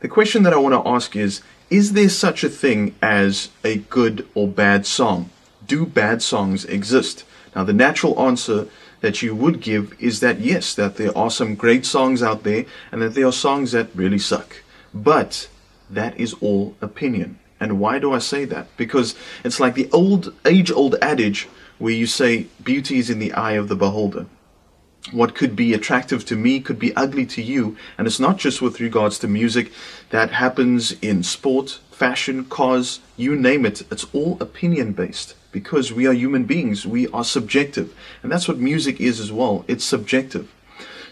The question that I want to ask is there such a thing as a good or bad song? Do bad songs exist? Now, the natural answer that you would give is that yes, that there are some great songs out there and that there are songs that really suck. But that is all opinion. And why do I say that? Because it's like the age-old adage where you say beauty is in the eye of the beholder. What could be attractive to me could be ugly to you, and it's not just with regards to music. That happens in sport, fashion, cars, you name it. It's all opinion based because we are human beings, we are subjective, and that's what music is as well. It's subjective.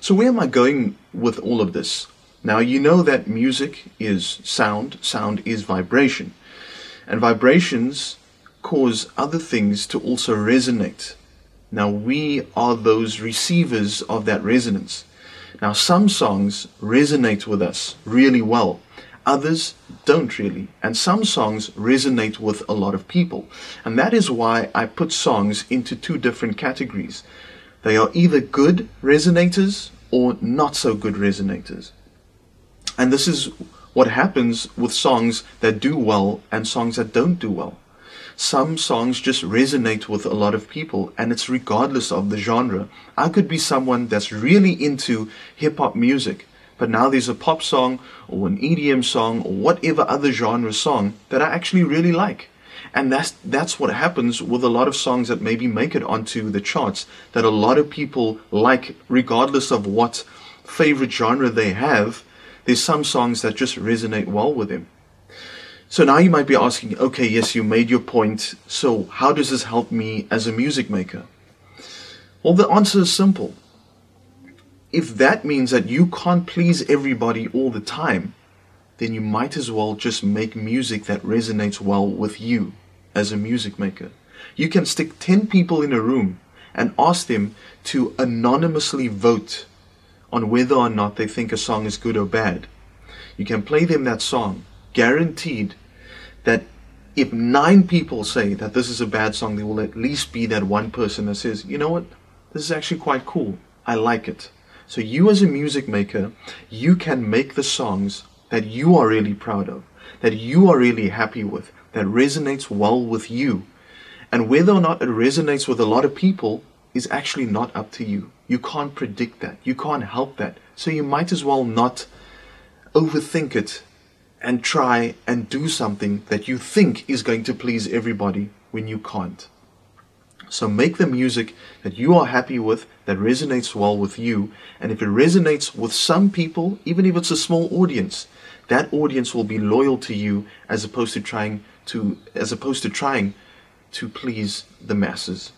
So where am I going with all of this? Now, you know that music is sound, sound is vibration, and vibrations cause other things to also resonate. Now, we are those receivers of that resonance. Now, some songs resonate with us really well. Others don't really. And some songs resonate with a lot of people. And that is why I put songs into two different categories. They are either good resonators or not so good resonators. And this is what happens with songs that do well and songs that don't do well. Some songs just resonate with a lot of people, and it's regardless of the genre. I could be someone that's really into hip-hop music, but now there's a pop song or an EDM song or whatever other genre song that I actually really like. And that's what happens with a lot of songs that maybe make it onto the charts, that a lot of people like regardless of what favorite genre they have. There's some songs that just resonate well with them. So now you might be asking, okay, yes, you made your point. So how does this help me as a music maker? Well, the answer is simple. If that means that you can't please everybody all the time, then you might as well just make music that resonates well with you as a music maker. You can stick 10 people in a room and ask them to anonymously vote on whether or not they think a song is good or bad. You can play them that song. Guaranteed that if 9 people say that this is a bad song, there will at least be that one person that says, you know what, this is actually quite cool, I like it. So you as a music maker, you can make the songs that you are really proud of, that you are really happy with, that resonates well with you. And whether or not it resonates with a lot of people is actually not up to you. You can't predict that, you can't help that. So you might as well not overthink it and try and do something that you think is going to please everybody when you can't. So make the music that you are happy with, that resonates well with you, and if it resonates with some people, even if it's a small audience, that audience will be loyal to you as opposed to trying to please the masses.